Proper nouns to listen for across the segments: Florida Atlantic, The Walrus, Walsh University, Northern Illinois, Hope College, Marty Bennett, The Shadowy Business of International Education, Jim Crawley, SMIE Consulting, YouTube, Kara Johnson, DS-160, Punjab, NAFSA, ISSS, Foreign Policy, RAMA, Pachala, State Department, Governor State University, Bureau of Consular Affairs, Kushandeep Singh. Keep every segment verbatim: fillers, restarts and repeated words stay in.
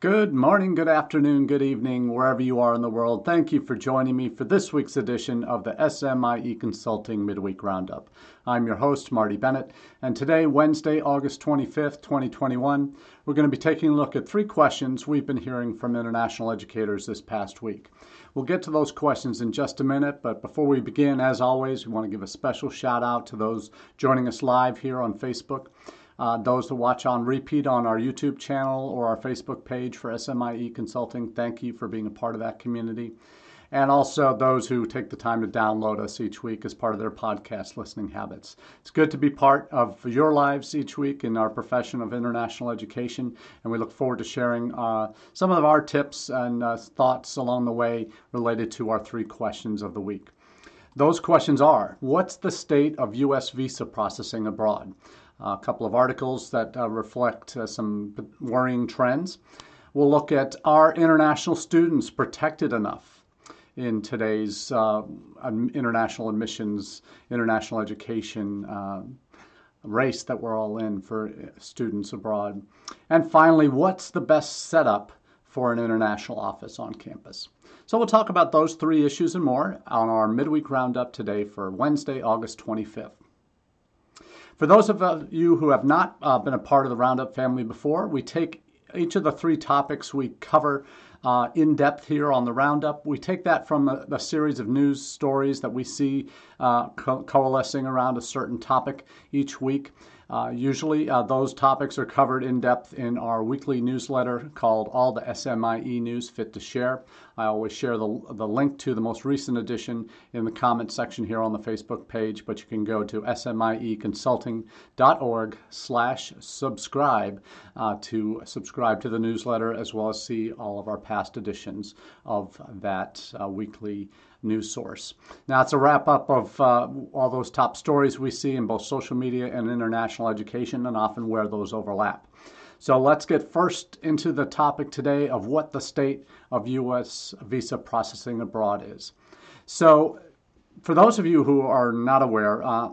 Good morning, good afternoon, good evening, wherever you are in the world. Thank you for joining me for this week's edition of the S M I E Consulting Midweek Roundup. I'm your host, Marty Bennett, and today, Wednesday, August twenty-fifth, twenty twenty-one, we're going to be taking a look at three questions we've been hearing from international educators this past week. We'll get to those questions in just a minute, but before we begin, as always, we want to give a special shout out to those joining us live here on Facebook. Uh, those that watch on repeat on our YouTube channel or our Facebook page for S M I E Consulting, thank you for being a part of that community. And also those who take the time to download us each week as part of their podcast listening habits. It's good to be part of your lives each week in our profession of international education, and we look forward to sharing uh, some of our tips and uh, thoughts along the way related to our three questions of the week. Those questions are, what's the state of U S visa processing abroad? A couple of articles that uh, reflect uh, some worrying trends. We'll look at, are international students protected enough in today's uh, international admissions, international education uh, race that we're all in for students abroad? And finally, what's the best setup for an international office on campus? So we'll talk about those three issues and more on our midweek roundup today for Wednesday, August twenty-fifth. For those of you who have not uh, been a part of the Roundup family before, we take each of the three topics we cover uh, in depth here on the Roundup. We take that from a, a series of news stories that we see uh, co coalescing around a certain topic each week. Uh, usually uh, those topics are covered in depth in our weekly newsletter called All the S M I E News Fit to Share. I always share the, the link to the most recent edition in the comment section here on the Facebook page, but you can go to smieconsulting.org slash subscribe uh, to subscribe to the newsletter, as well as see all of our past editions of that uh, weekly news source. Now, it's a wrap-up of uh, all those top stories we see in both social media and international education, and often where those overlap. So let's get first into the topic today of what the state of U S visa processing abroad is. So for those of you who are not aware, uh,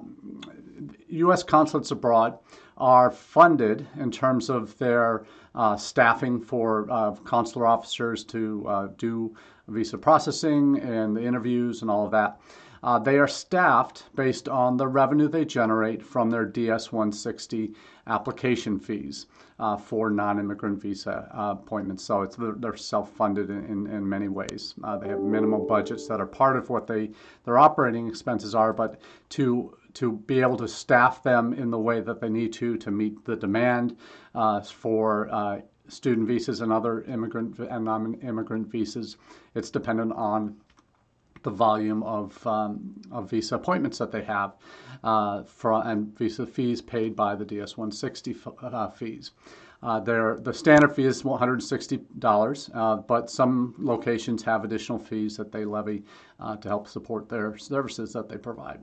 U S consulates abroad are funded in terms of their uh, staffing for uh, consular officers to uh, do visa processing and the interviews and all of that. Uh, they are staffed based on the revenue they generate from their D S one sixty application fees uh, for non-immigrant visa uh, appointments. So it's, they're self-funded in, in, in many ways. Uh, they have minimal budgets that are part of what they, their operating expenses are, but to to be able to staff them in the way that they need to to meet the demand uh, for uh, student visas and other immigrant and non-immigrant visas. It's dependent on the volume of, um, of visa appointments that they have uh, for, and visa fees paid by the D S one sixty uh, fees. Uh, the standard fee is one hundred sixty dollars, uh, but some locations have additional fees that they levy uh, to help support their services that they provide.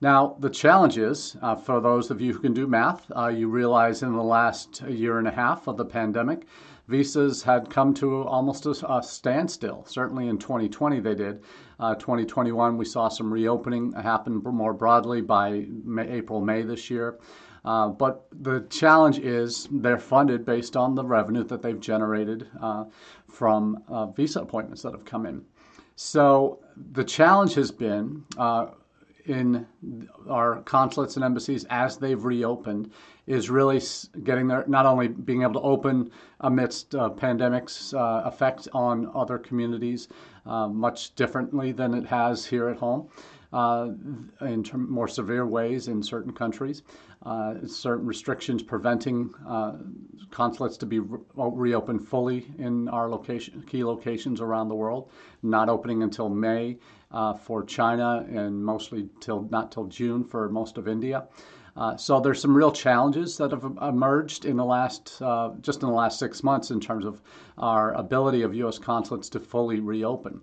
Now, the challenge is, uh, for those of you who can do math, uh, you realize in the last year and a half of the pandemic, visas had come to almost a, a standstill. Certainly in twenty twenty they did. Uh, twenty twenty-one, we saw some reopening happen more broadly by May, April, May this year. Uh, but the challenge is they're funded based on the revenue that they've generated uh, from uh, visa appointments that have come in. So the challenge has been, uh, in our consulates and embassies as they've reopened, is really getting there, not only being able to open amidst uh, pandemics uh, effect on other communities uh, much differently than it has here at home uh, in more severe ways in certain countries. Uh, certain restrictions preventing uh, consulates to be re reopened fully in our location, key locations around the world, not opening until May uh, for China and mostly till not till June for most of India. Uh, so there's some real challenges that have emerged in the last, uh, just in the last six months in terms of our ability of U S consulates to fully reopen.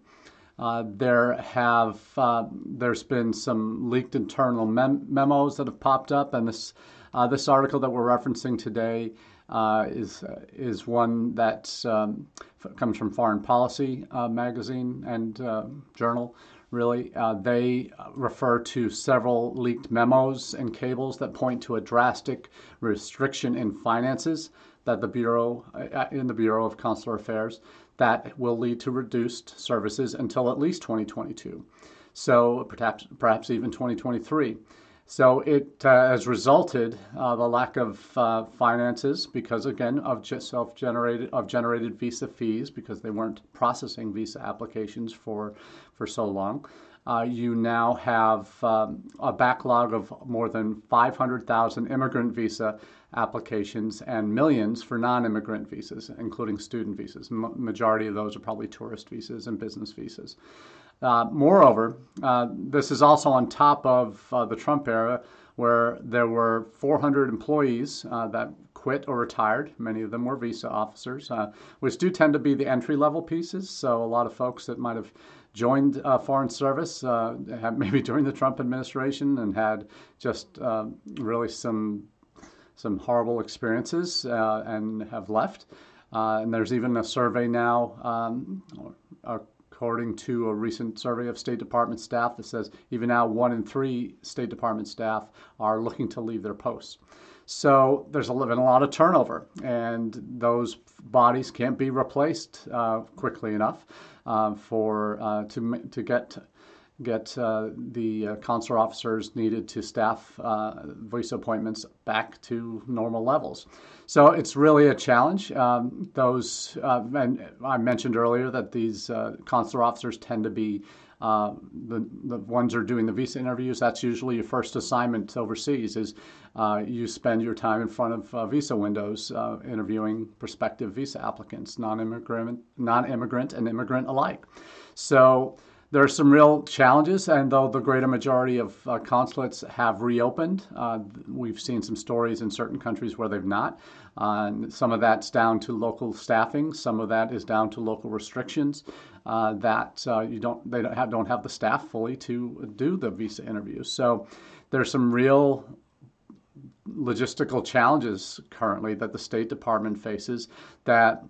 Uh, there have uh, there's been some leaked internal mem memos that have popped up, and this uh, this article that we're referencing today uh, is is one that um, comes from Foreign Policy uh, magazine and uh, journal. Really, uh, they refer to several leaked memos and cables that point to a drastic restriction in finances that the Bureau, uh, in the Bureau of Consular Affairs, that will lead to reduced services until at least twenty twenty-two. So perhaps, perhaps even twenty twenty-three. So it uh, has resulted uh, the lack of uh, finances because, again, of self-generated of generated visa fees, because they weren't processing visa applications for for so long. Uh, you now have um, a backlog of more than five hundred thousand immigrant visa applications and millions for non-immigrant visas, including student visas. M- majority of those are probably tourist visas and business visas. Uh, moreover, uh, this is also on top of uh, the Trump era, where there were four hundred employees uh, that quit or retired. Many of them were visa officers, uh, which do tend to be the entry-level pieces. So a lot of folks that might have joined uh, foreign service uh, maybe during the Trump administration and had just uh, really some, some horrible experiences uh, and have left. Uh, and there's even a survey now, um, a, according to a recent survey of State Department staff that says even now one in three State Department staff are looking to leave their posts. So there's a, been a lot of turnover, and those bodies can't be replaced uh, quickly enough uh, for uh, to to get get uh, the uh, consular officers needed to staff uh, visa appointments back to normal levels. So it's really a challenge. Um, those, uh, and I mentioned earlier that these uh, consular officers tend to be uh, the, the ones who are doing the visa interviews. That's usually your first assignment overseas, is uh, you spend your time in front of uh, visa windows uh, interviewing prospective visa applicants, non-immigrant, non-immigrant and immigrant alike. So there are some real challenges, and though the greater majority of uh, consulates have reopened, uh, we've seen some stories in certain countries where they've not. Uh, and some of that's down to local staffing. Some of that is down to local restrictions uh, that uh, you don't they don't have don't have the staff fully to do the visa interviews. So there's some real logistical challenges currently that the State Department faces that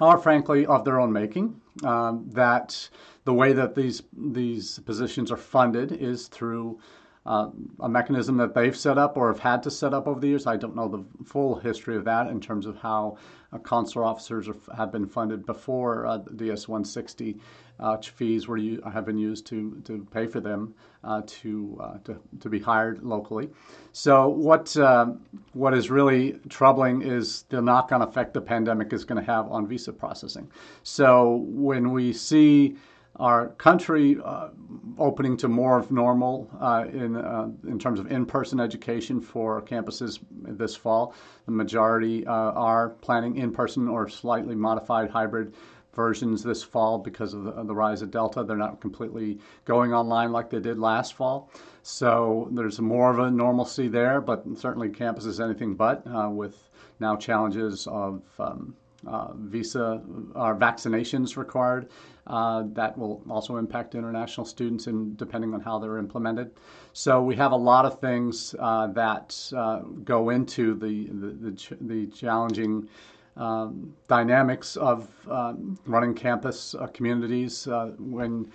are frankly of their own making. Um, that the way that these these positions are funded is through uh, a mechanism that they've set up or have had to set up over the years. I don't know the full history of that in terms of how uh, consular officers are, have been funded before uh, the D S one sixty uh, fees were have been used to to pay for them uh, to, uh, to to be hired locally. So what uh, what is really troubling is the knock-on effect the pandemic is going to have on visa processing. So when we see our country uh, opening to more of normal uh, in uh, in terms of in-person education for campuses this fall. The majority uh, are planning in-person or slightly modified hybrid versions this fall because of the, of the rise of Delta. They're not completely going online like they did last fall. So there's more of a normalcy there, but certainly campus is anything but uh, with now challenges of um, Uh, visa or uh, vaccinations required. Uh, that will also impact international students, and depending on how they're implemented. So we have a lot of things uh, that uh, go into the the, the, ch the challenging um, dynamics of um, running campus uh, communities uh, when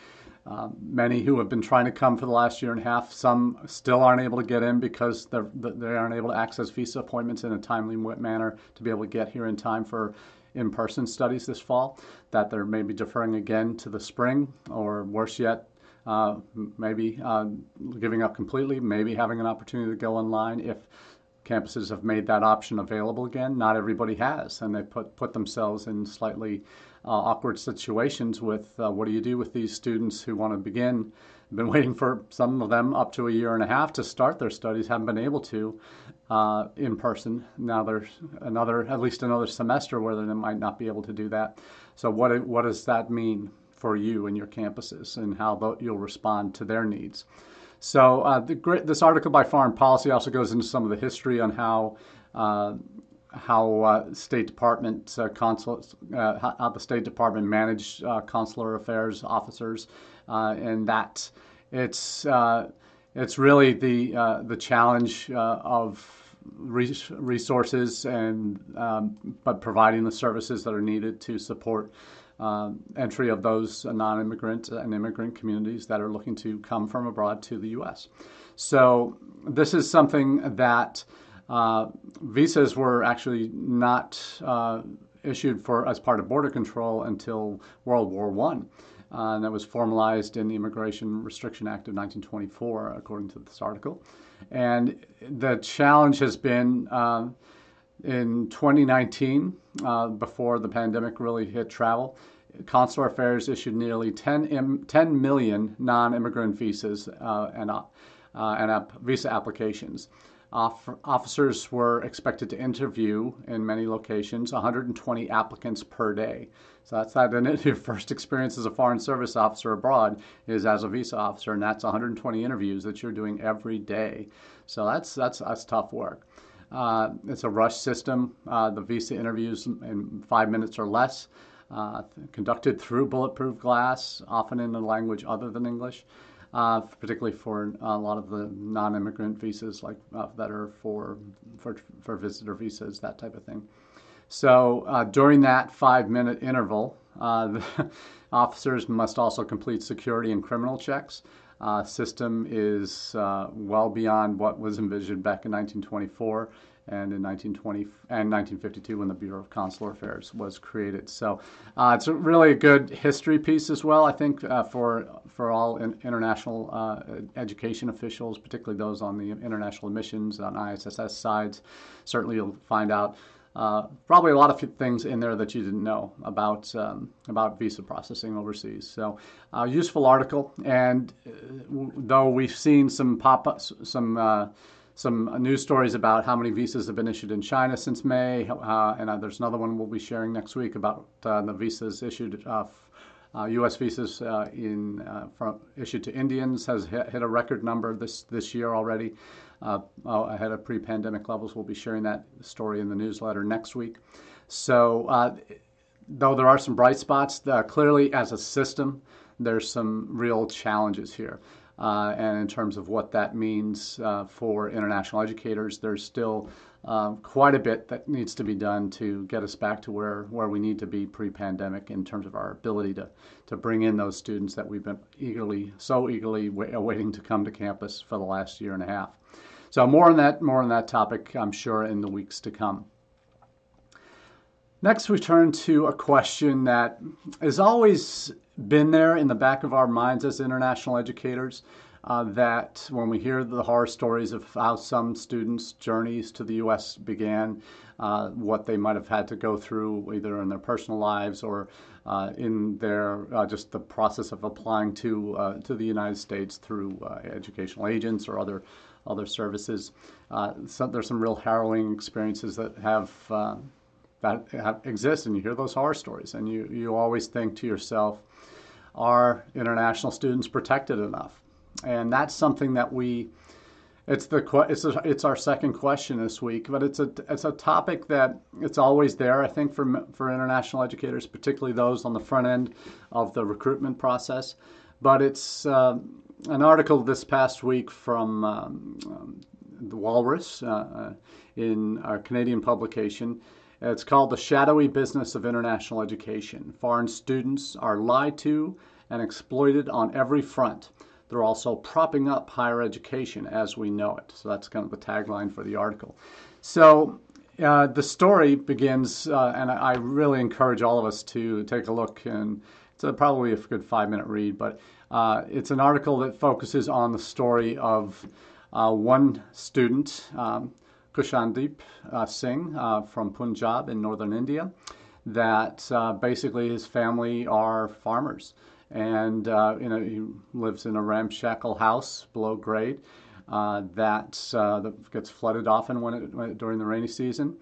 Uh, many who have been trying to come for the last year and a half, some still aren't able to get in because they're, they aren't able to access visa appointments in a timely manner to be able to get here in time for in-person studies this fall, that they're maybe deferring again to the spring, or worse yet, uh, maybe uh, giving up completely, maybe having an opportunity to go online if campuses have made that option available again. Not everybody has, and they put, put themselves in slightly uh, awkward situations with uh, what do you do with these students who want to begin. Been waiting for some of them up to a year and a half to start their studies, haven't been able to uh, in person. Now there's another, at least another semester where they might not be able to do that. So what, what does that mean for you and your campuses, and how you'll respond to their needs? So uh, the, this article by Foreign Policy also goes into some of the history on how uh, how uh, State Department uh, consulates, uh, how the State Department managed uh, consular affairs officers, uh, and that it's uh, it's really the uh, the challenge uh, of resources and um, but providing the services that are needed to support Uh, entry of those non-immigrant and immigrant communities that are looking to come from abroad to the U S. So this is something that uh, visas were actually not uh, issued for as part of border control until World War One. Uh, and that was formalized in the Immigration Restriction Act of nineteen twenty-four, according to this article. And the challenge has been uh, in twenty nineteen, uh, before the pandemic really hit travel, Consular Affairs issued nearly ten million non-immigrant visas uh, and, uh, and uh, visa applications. Officers were expected to interview in many locations one hundred twenty applicants per day. So that's that. And your first experience as a foreign service officer abroad is as a visa officer, and that's one hundred twenty interviews that you're doing every day. So that's that's that's tough work. Uh, it's a rush system. Uh, the visa interviews in five minutes or less, uh, conducted through bulletproof glass, often in a language other than English. Uh, particularly for a lot of the non-immigrant visas, like uh, that are for, for for visitor visas, that type of thing. So uh, during that five-minute interval, uh, the officers must also complete security and criminal checks. Uh, system is uh, well beyond what was envisioned back in nineteen twenty-four and in nineteen twenty and nineteen fifty-two when the Bureau of Consular Affairs was created. So uh, it's a really good history piece as well, I think, uh, for for all in, international uh, education officials, particularly those on the international admissions, on I S S S sides. Certainly you'll find out uh, probably a lot of things in there that you didn't know about um, about visa processing overseas. So a uh, useful article, and uh, though we've seen some pop-ups, some uh, some news stories about how many visas have been issued in China since May, uh, and uh, there's another one we'll be sharing next week about uh, the visas issued, uh, uh, U S visas uh, in uh, from issued to Indians has hit, hit a record number this this year already, uh, ahead of pre-pandemic levels. We'll be sharing that story in the newsletter next week. So, uh, though there are some bright spots, uh, clearly as a system, there's some real challenges here. Uh, and in terms of what that means uh, for international educators, there's still uh, quite a bit that needs to be done to get us back to where, where we need to be pre-pandemic in terms of our ability to, to bring in those students that we've been eagerly, so eagerly waiting to come to campus for the last year and a half. So more on that, more on that topic, I'm sure, in the weeks to come. Next, we turn to a question that is always been there in the back of our minds as international educators, uh, that when we hear the horror stories of how some students' journeys to the U S began, uh, what they might have had to go through either in their personal lives or uh, in their uh, just the process of applying to uh, to the United States through uh, educational agents or other other services. Uh, so there's some real harrowing experiences that have uh, that have, exist, and you hear those horror stories, and you you always think to yourself, are international students protected enough? And that's something that we, it's the it's a, it's our second question this week, but it's a it's a topic that it's always there, I think, for for international educators, particularly those on the front end of the recruitment process. But it's uh, an article this past week from um, um, The Walrus uh, in our Canadian publication. It's called The Shadowy Business of International Education. Foreign students are lied to and exploited on every front. They're also propping up higher education as we know it. So that's kind of the tagline for the article. So uh, the story begins, uh, and I really encourage all of us to take a look, and it's a, probably a good five-minute read, but uh, it's an article that focuses on the story of uh, one student, um, Kushandeep uh, Singh uh, from Punjab in northern India, that uh, basically his family are farmers, and uh, you know, he lives in a ramshackle house below grade uh, that, uh, that gets flooded often when it, when, during the rainy season.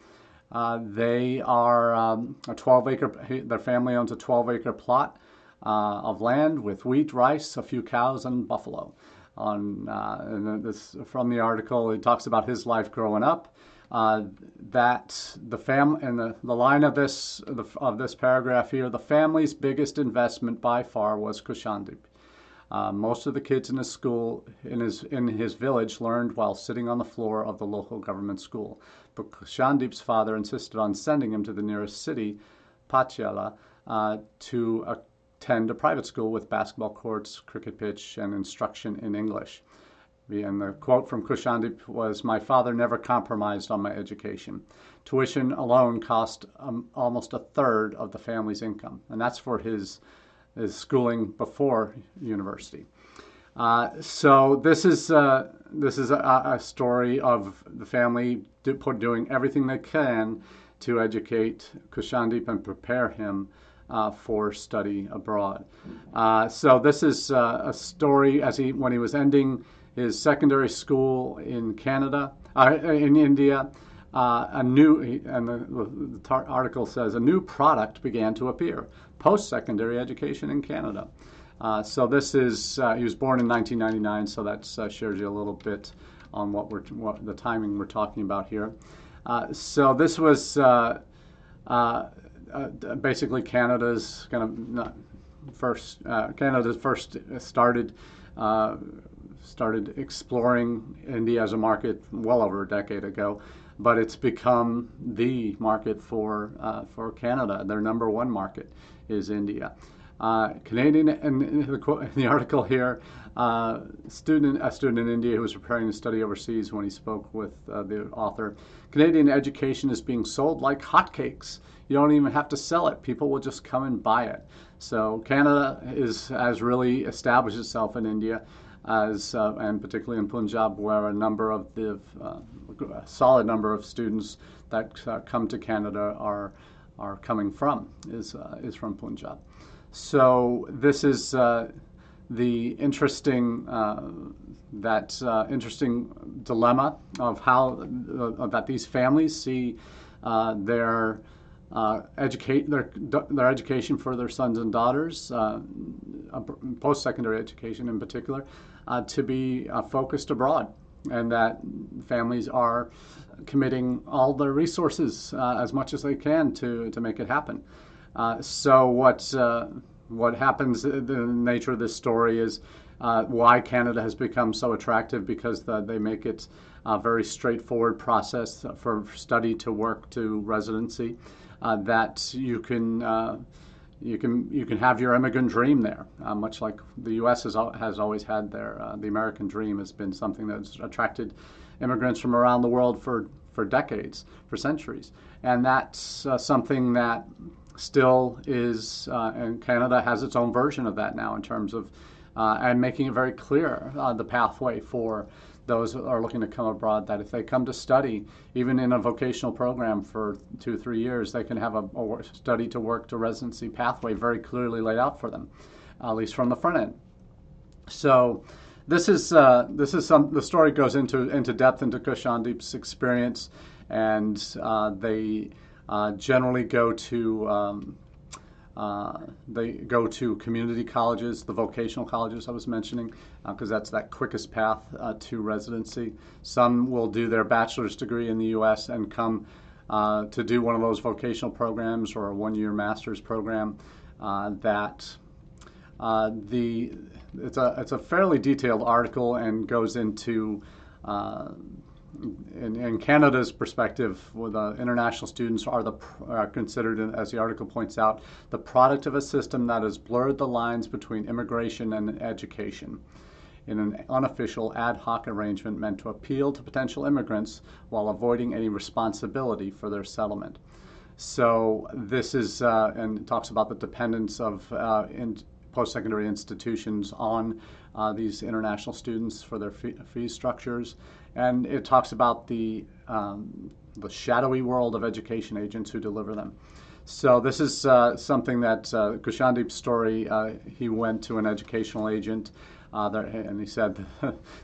Uh, they are um, a twelve acre, their family owns a twelve acre plot uh, of land with wheat, rice, a few cows, and buffalo. On uh, and this from the article, it talks about his life growing up. Uh, that the fam and the, the line of this the, of this paragraph here, the family's biggest investment by far was Kushandeep. Uh, most of the kids in his school in his in his village learned while sitting on the floor of the local government school. But Kushandeep's father insisted on sending him to the nearest city, Pachala, uh, to a attend a private school with basketball courts, cricket pitch, and instruction in English. And the quote from Kushandeep was, "My father never compromised on my education. Tuition alone cost um, almost a third of the family's income." And that's for his, his schooling before university. Uh, so this is, uh, this is a, a story of the family do, doing everything they can to educate Kushandeep and prepare him Uh, for study abroad. Uh, so this is uh, a story as he when he was ending his secondary school in Canada, uh, in India, uh, a new and the, the article says a new product began to appear: post-secondary education in Canada. Uh, so this is uh, he was born in nineteen ninety-nine, so that uh, shares you a little bit on what we're what the timing we're talking about here. Uh, so this was. Uh, uh, Uh, basically, Canada's kind of not first. Uh, Canada first started uh, started exploring India as a market well over a decade ago, but it's become the market for uh, for Canada. Their number one market is India. Uh, Canadian and the, the article here, uh, student a student in India who was preparing to study overseas when he spoke with uh, the author. Canadian education is being sold like hotcakes. You don't even have to sell it. People will just come and buy it. So Canada is, has really established itself in India, as uh, and particularly in Punjab, where a number of the uh, a solid number of students that uh, come to Canada are are coming from is uh, is from Punjab. So this is uh, the interesting uh, that uh, interesting dilemma of how uh, that these families see uh, their. Uh, educate their their education for their sons and daughters, uh, post-secondary education in particular, uh, to be uh, focused abroad, and that families are committing all their resources uh, as much as they can to to make it happen. Uh, so what uh, what happens? The nature of this story is uh, why Canada has become so attractive, because the, they make it a very straightforward process for study to work to residency. Uh, that you can uh, you can you can have your immigrant dream there, uh, much like the U S has al has always had their uh, the American dream has been something that's attracted immigrants from around the world for for decades, for centuries, and that's uh, something that still is. Uh, and Canada has its own version of that now in terms of uh, and making it very clear uh, the pathway for. Those are looking to come abroad, that if they come to study, even in a vocational program for two, three years, they can have a, a study to work to residency pathway very clearly laid out for them, at least from the front end. So this is, uh, this is some, the story goes into, into depth into Kushandeep's experience, and uh, they uh, generally go to, um, Uh, they go to community colleges, the vocational colleges I was mentioning, because uh, that's that quickest path uh, to residency. Some will do their bachelor's degree in the U S and come uh, to do one of those vocational programs or a one-year master's program. Uh, that uh, the it's a it's a fairly detailed article and goes into. Uh, In, in Canada's perspective, well, the international students are the uh, considered, as the article points out, the product of a system that has blurred the lines between immigration and education in an unofficial ad hoc arrangement meant to appeal to potential immigrants while avoiding any responsibility for their settlement. So this is, uh, and it talks about the dependence of uh, in post-secondary institutions on uh, these international students for their fee, fee structures. And it talks about the, um, the shadowy world of education agents who deliver them. So this is uh, something that uh, Kushandeep's story, uh, he went to an educational agent uh, there, and he said,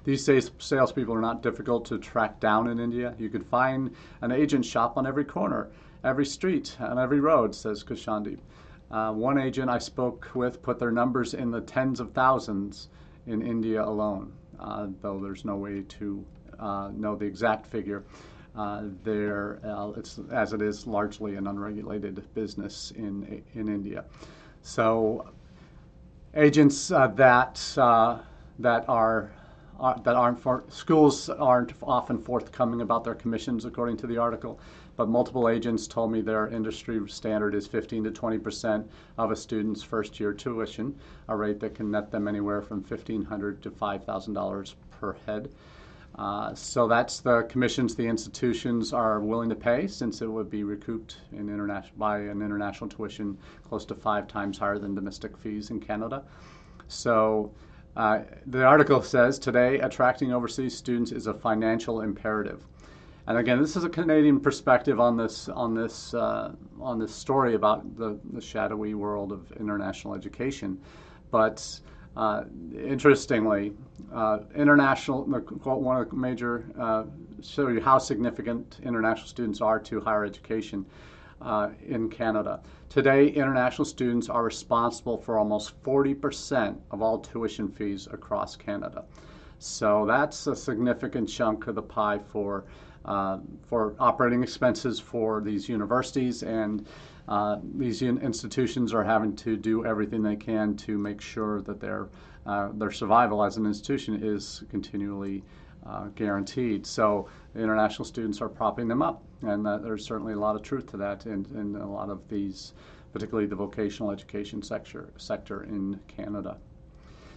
"These salespeople are not difficult to track down in India. You could find an agent shop on every corner, every street, and every road," says Kushandeep. Uh, "one agent I spoke with put their numbers in the tens of thousands in India alone," uh, though there's no way to Uh, know the exact figure. Uh, there, uh, it's as it is largely an unregulated business in in India. So, agents uh, that uh, that are uh, that aren't for, schools aren't often forthcoming about their commissions, according to the article. but multiple agents told me their industry standard is fifteen to twenty percent of a student's first year tuition, a rate that can net them anywhere from fifteen hundred to five thousand dollars per head. Uh, so that's the commissions the institutions are willing to pay, since it would be recouped in international, by an international tuition close to five times higher than domestic fees in Canada. So uh, the article says, today, attracting overseas students is a financial imperative. And again, this is a Canadian perspective on this, on this, uh, on this story about the, the shadowy world of international education. But Uh, interestingly, uh, international, one of the major, uh, show you how significant international students are to higher education uh, in Canada. Today, international students are responsible for almost forty percent of all tuition fees across Canada. So that's a significant chunk of the pie for, uh, for operating expenses for these universities, and Uh, these institutions are having to do everything they can to make sure that their uh, their survival as an institution is continually uh, guaranteed. So international students are propping them up, and uh, there's certainly a lot of truth to that in, in a lot of these, particularly the vocational education sector, sector in Canada.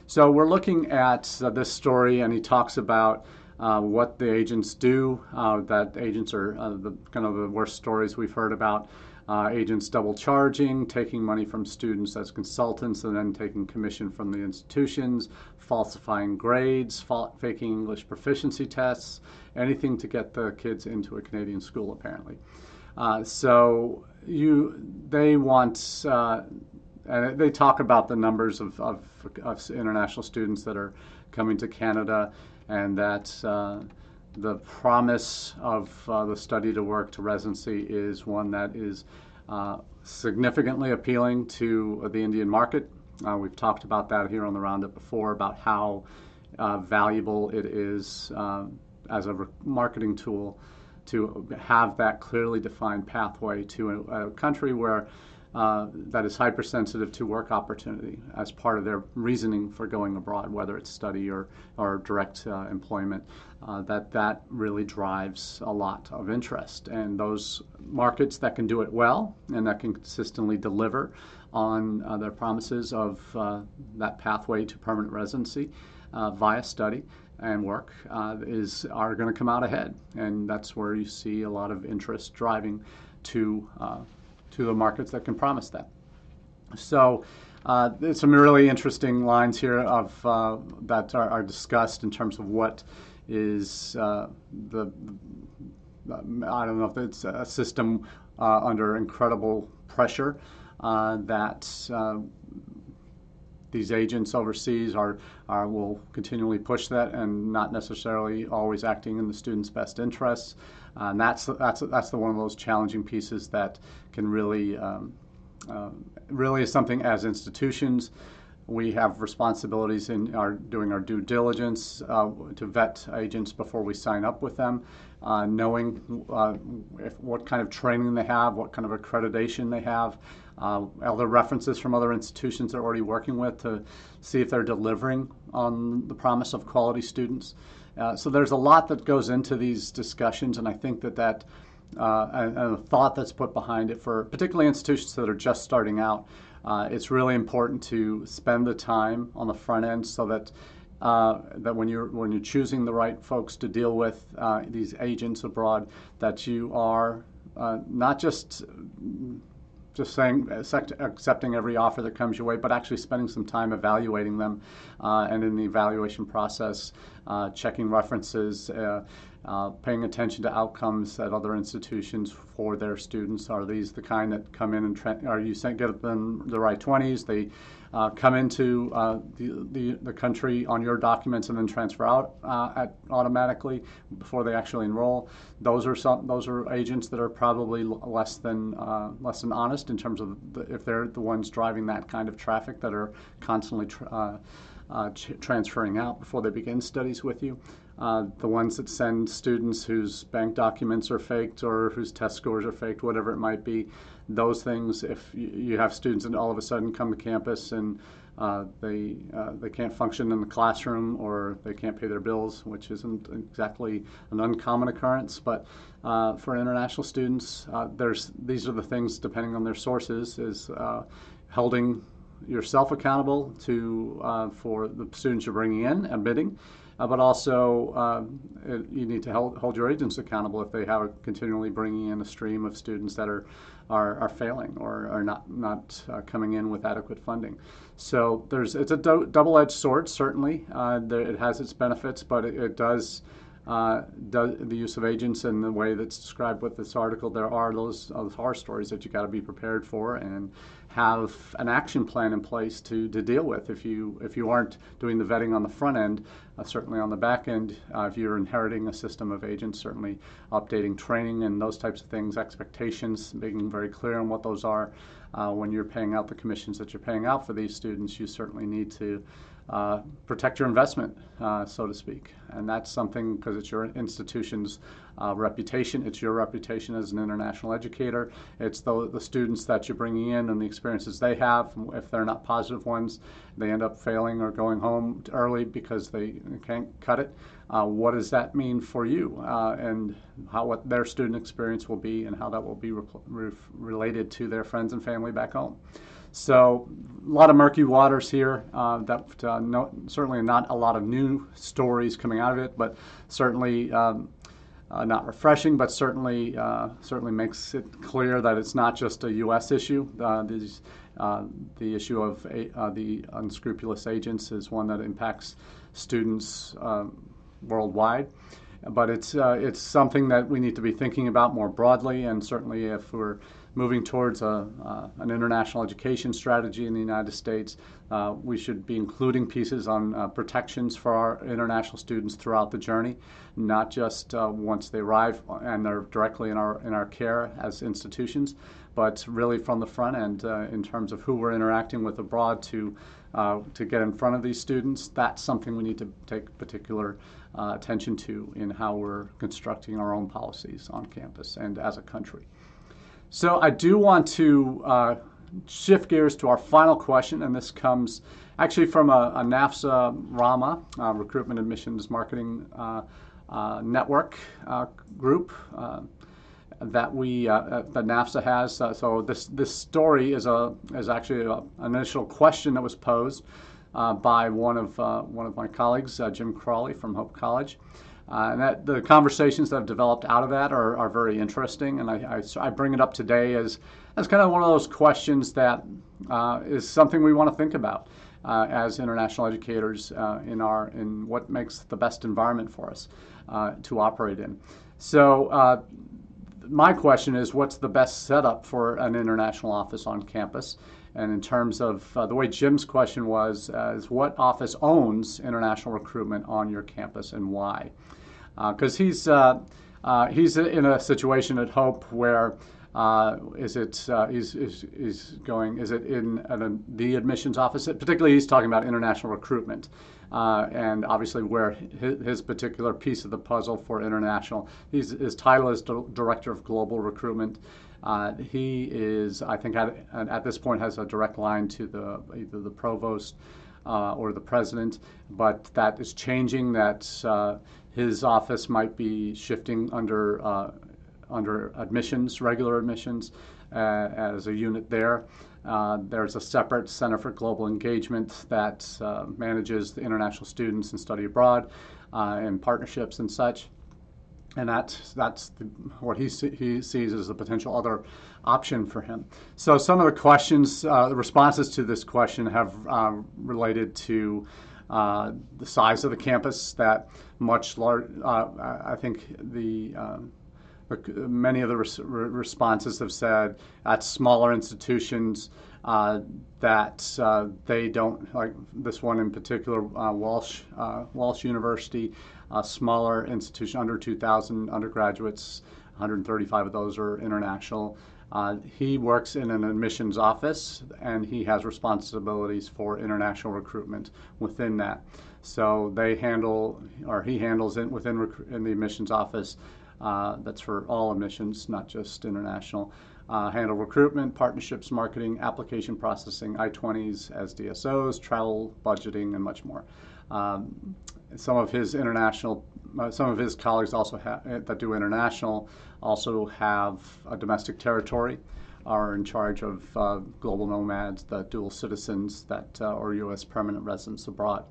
So we're looking at uh, this story, and he talks about Uh, what the agents do, uh, that agents are uh, the, kind of the worst stories we've heard about. Uh, agents double charging, taking money from students as consultants and then taking commission from the institutions, falsifying grades, fal faking English proficiency tests, anything to get the kids into a Canadian school, apparently. Uh, so you, they want, uh, and they talk about the numbers of, of, of international students that are coming to Canada, and that uh, the promise of uh, the study to work to residency is one that is uh, significantly appealing to the Indian market. Uh, we've talked about that here on the Roundup before, about how uh, valuable it is uh, as a marketing tool to have that clearly defined pathway to a, a country where Uh, that is hypersensitive to work opportunity as part of their reasoning for going abroad, whether it's study or, or direct uh, employment, uh, that that really drives a lot of interest. And those markets that can do it well and that can consistently deliver on uh, their promises of uh, that pathway to permanent residency uh, via study and work uh, is are going to come out ahead. And that's where you see a lot of interest driving to uh, to the markets that can promise that. So uh, there's some really interesting lines here of uh, that are, are discussed in terms of what is uh, the, the, I don't know if it's a system uh, under incredible pressure uh, that uh, these agents overseas are, are will continually push that and not necessarily always acting in the students' best interests. Uh, and that's that's that's the one of those challenging pieces that can really um, uh, really is something as institutions we have responsibilities in our doing our due diligence uh, to vet agents before we sign up with them, uh, knowing uh, if, what kind of training they have, what kind of accreditation they have, uh, other references from other institutions they're already working with to see if they're delivering on the promise of quality students. Uh, so there's a lot that goes into these discussions, and I think that that uh, and, and the thought that's put behind it for particularly institutions that are just starting out, uh, it's really important to spend the time on the front end so that uh, that when you're when you're choosing the right folks to deal with uh, these agents abroad, that you are uh, not just just saying accepting every offer that comes your way, but actually spending some time evaluating them, uh, and in the evaluation process, uh, checking references, uh, uh, paying attention to outcomes at other institutions for their students. Are these the kind that come in and tra are you sent, get them the right twenties? They uh, come into uh, the, the the country on your documents and then transfer out uh, at automatically before they actually enroll. Those are some those are agents that are probably less than uh, less than honest in terms of the, if they're the ones driving that kind of traffic that are constantly. Tra uh, Uh, ch transferring out before they begin studies with you. Uh, the ones that send students whose bank documents are faked or whose test scores are faked, whatever it might be, those things, if you have students that all of a sudden come to campus and uh, they, uh, they can't function in the classroom or they can't pay their bills, which isn't exactly an uncommon occurrence. But uh, for international students, uh, there's, these are the things, depending on their sources, is uh, holding yourself accountable to uh, for the students you're bringing in, admitting. Uh, but also, uh, it, you need to hold, hold your agents accountable if they have a, continually bringing in a stream of students that are are, are failing or are not not uh, coming in with adequate funding. So there's it's a do double-edged sword. Certainly, uh, there, it has its benefits, but it, it does. Uh, does the use of agents in the way that's described with this article, there are those, those horror stories that you got to be prepared for and have an action plan in place to, to deal with. If you, if you aren't doing the vetting on the front end, uh, certainly on the back end, uh, if you're inheriting a system of agents, certainly updating training and those types of things, expectations, making very clear on what those are. Uh, when you're paying out the commissions that you're paying out for these students, you certainly need to Uh, protect your investment, uh, so to speak. And that's something, because it's your institution's uh, reputation, it's your reputation as an international educator, it's the, the students that you're bringing in and the experiences they have. If they're not positive ones, they end up failing or going home early because they can't cut it. Uh, what does that mean for you, uh, and how what their student experience will be and how that will be re re related to their friends and family back home? So a lot of murky waters here, uh, that uh, no, certainly not a lot of new stories coming out of it, but certainly um, uh, not refreshing, but certainly uh, certainly makes it clear that it's not just a U S issue. Uh, these, uh, the issue of a, uh, the unscrupulous agents is one that impacts students uh, worldwide. But it's, uh, it's something that we need to be thinking about more broadly, and certainly if we're moving towards a, uh, an international education strategy in the United States, uh, we should be including pieces on uh, protections for our international students throughout the journey, not just uh, once they arrive and they're directly in our, in our care as institutions, but really from the front end uh, in terms of who we're interacting with abroad to, uh, to get in front of these students. That's something we need to take particular uh, attention to in how we're constructing our own policies on campus and as a country. So I do want to uh, shift gears to our final question, and this comes actually from a, a NAFSA RAMA, uh, Recruitment Admissions Marketing uh, uh, Network uh, group uh, that we uh, that NAFSA has. Uh, so this this story is a is actually a, an initial question that was posed uh, by one of uh, one of my colleagues, uh, Jim Crawley from Hope College. Uh, and that, the conversations that have developed out of that are, are very interesting, and I, I, I bring it up today as, as kind of one of those questions that uh, is something we want to think about uh, as international educators uh, in, our, in what makes the best environment for us uh, to operate in. So uh, my question is, what's the best setup for an international office on campus? And in terms of uh, the way Jim's question was, uh, is what office owns international recruitment on your campus and why? Because uh, he's uh, uh, he's in a situation at Hope where uh, is it uh, is, is is going is it in uh, the admissions office? Particularly, he's talking about international recruitment, uh, and obviously where his, his particular piece of the puzzle for international. He's, his title is Director of Global Recruitment. Uh, he is, I think, at, at this point has a direct line to the either the provost uh, or the president, but that is changing. That uh, his office might be shifting under uh, under admissions, regular admissions, uh, as a unit there. Uh, there's a separate Center for Global Engagement that uh, manages the international students and study abroad uh, and partnerships and such. And that's, that's the, what he, see, he sees as the potential other option for him. So some of the questions, uh, the responses to this question have uh, related to uh, the size of the campus, that much large, uh, I think the, uh, many of the res responses have said at smaller institutions uh, that uh, they don't, like this one in particular, uh, Walsh, uh, Walsh University, a smaller institution, under two thousand undergraduates, one hundred thirty-five of those are international. Uh, he works in an admissions office, and he has responsibilities for international recruitment within that. So they handle, or he handles it within rec in the admissions office. Uh, that's for all admissions, not just international. Uh, handle recruitment, partnerships, marketing, application processing, I twenties as D S Os, travel, budgeting, and much more. Um, some of his international, uh, some of his colleagues also have, that do international also have a domestic territory, are in charge of uh, global nomads, the dual citizens that uh, are U S permanent residents abroad.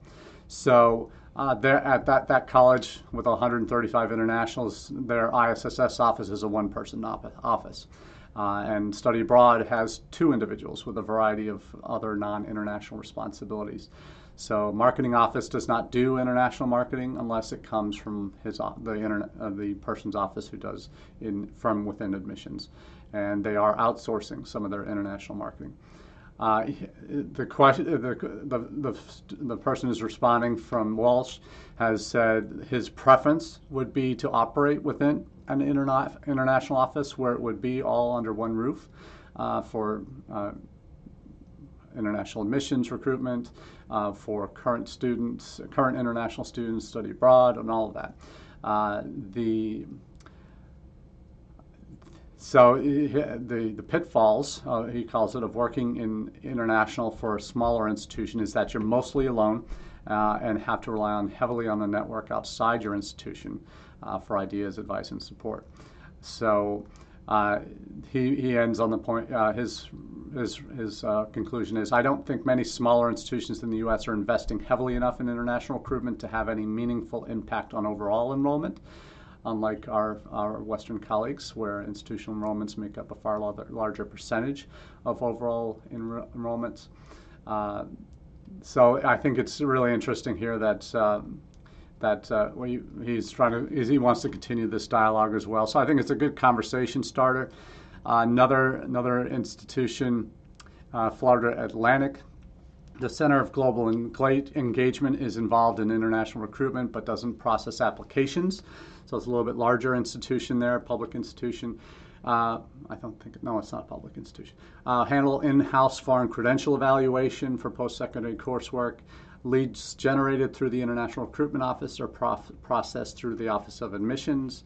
So uh, there at that, that college with one hundred thirty-five internationals, their I S S S office is a one-person office. Uh, and Study Abroad has two individuals with a variety of other non-international responsibilities. So marketing office does not do international marketing unless it comes from his the internet, uh, the person's office who does in from within admissions, and they are outsourcing some of their international marketing. Uh, the question, the, the the the person who's responding from Walsh has said his preference would be to operate within an interna international office where it would be all under one roof uh, for uh, international admissions recruitment, uh, for current students, current international students, study abroad, and all of that. Uh, the so the the pitfalls, uh, he calls it, of working in international for a smaller institution is that you're mostly alone uh, and have to rely on heavily on the network outside your institution. Uh, for ideas, advice, and support. So uh, he, he ends on the point, uh, his, his, his uh, conclusion is, I don't think many smaller institutions in the U S are investing heavily enough in international recruitment to have any meaningful impact on overall enrollment, unlike our, our Western colleagues, where institutional enrollments make up a far larger percentage of overall enro enrollments. Uh, so I think it's really interesting here that uh, that uh, we, he's trying to, he wants to continue this dialogue as well. So I think it's a good conversation starter. Uh, another, another institution, uh, Florida Atlantic. The Center of Global Engagement is involved in international recruitment but doesn't process applications. So it's a little bit larger institution there, public institution. Uh, I don't think, no, it's not a public institution. Uh, handle in-house foreign credential evaluation for post-secondary coursework. Leads generated through the International Recruitment Office are prof processed through the Office of Admissions,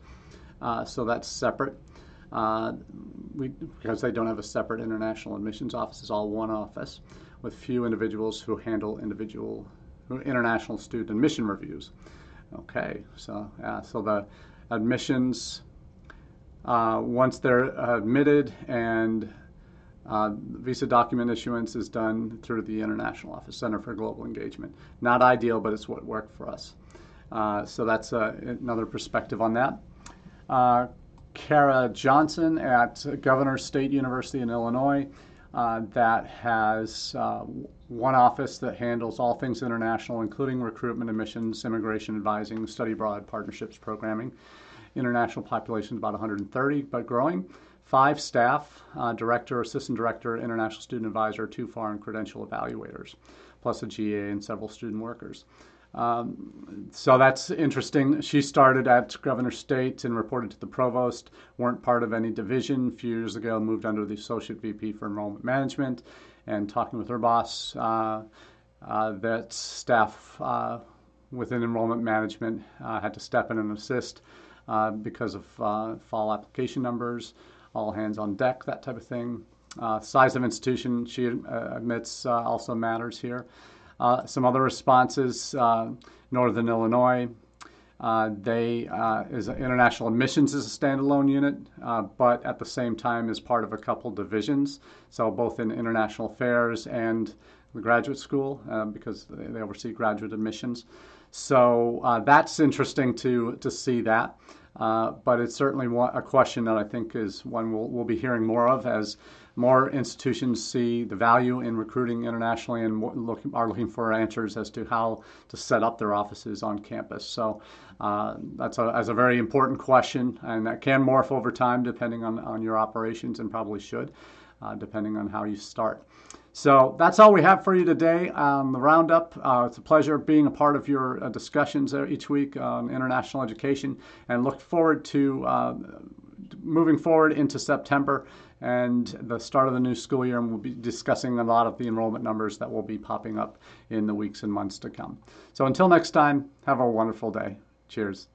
uh, so that's separate. Uh, we, because they don't have a separate International Admissions Office, it's all one office with few individuals who handle individual international student admission reviews. Okay, so uh, so the admissions, uh, once they're admitted and Uh, visa document issuance is done through the International Office, Center for Global Engagement. Not ideal, but it's what worked for us. Uh, so that's uh, another perspective on that. Uh, Kara Johnson at Governor State University in Illinois, uh, that has uh, one office that handles all things international, including recruitment, admissions, immigration advising, study abroad, partnerships, programming. International population is about one hundred thirty, but growing. Five staff, uh, director, assistant director, international student advisor, two foreign credential evaluators, plus a G A and several student workers. Um, so that's interesting. She started at Governor State and reported to the provost, weren't part of any division. A few years ago, moved under the associate V P for enrollment management, and talking with her boss, uh, uh, that staff uh, within enrollment management uh, had to step in and assist uh, because of uh, fall application numbers. All hands on deck, that type of thing. Uh, size of institution, she uh, admits, uh, also matters here. Uh, some other responses, uh, Northern Illinois, uh, they uh, is international admissions is a standalone unit, uh, but at the same time is part of a couple divisions, so both in international affairs and the graduate school, uh, because they oversee graduate admissions. So uh, that's interesting to, to see that. Uh, but it's certainly one, a question that I think is one we'll, we'll be hearing more of as more institutions see the value in recruiting internationally and look, are looking for answers as to how to set up their offices on campus. So uh, that's, a, that's a very important question, and that can morph over time depending on, on your operations, and probably should, uh, depending on how you start. So that's all we have for you today on the Roundup. Uh, it's a pleasure being a part of your uh, discussions each week on international education, and look forward to uh, moving forward into September and the start of the new school year, and we'll be discussing a lot of the enrollment numbers that will be popping up in the weeks and months to come. So until next time, have a wonderful day. Cheers.